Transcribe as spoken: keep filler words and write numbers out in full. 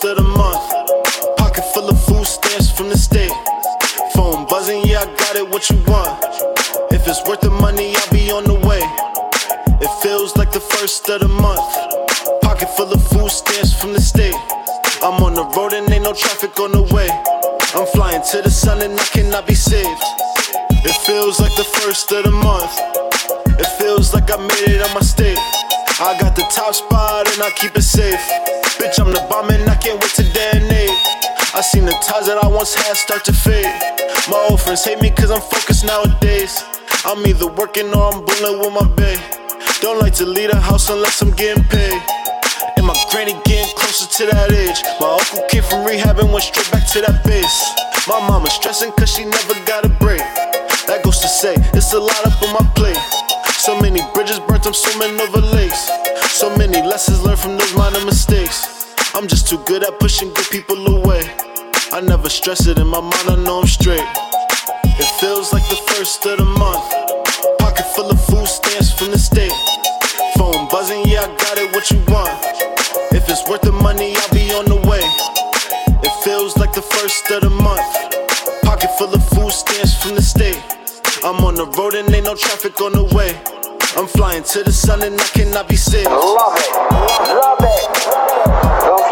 first of the month. Pocket full of food stamps from the state. Phone buzzing, yeah, I got it, what you want? If it's worth the money, I'll be on the way. It feels like the first of the month. Pocket full of food stamps from the state. I'm on the road and ain't no traffic on the way. I'm flying to the sun and I cannot be saved. It feels like the first of the month. It feels like I made it on my state. I got the top spot and I keep it safe. Bitch, I'm the bomb and I can't wait to detonate. I seen the ties that I once had start to fade. My old friends hate me cause I'm focused nowadays. I'm either working or I'm bullying with my bae. Don't like to leave the house unless I'm getting paid. And my granny getting closer to that age. My uncle came from rehab and went straight back to that base. My mama stressing cause she never got a break. That goes to say, it's a lot up on my plate. So many bridges burnt, I'm swimming over lakes. So many lessons learned from those minor mistakes. I'm just too good at pushing good people away. I never stress it in my mind, I know I'm straight. It feels like the first of the month. Pocket full of food stamps from the state. Phone buzzing, yeah, I got it, what you want? If it's worth the money, I'll be on the way. It feels like the first of the month. Pocket full of food stamps from the state. I'm on the road and ain't no traffic on the way. I'm flying to the sun and I cannot be saved. Love it, love it.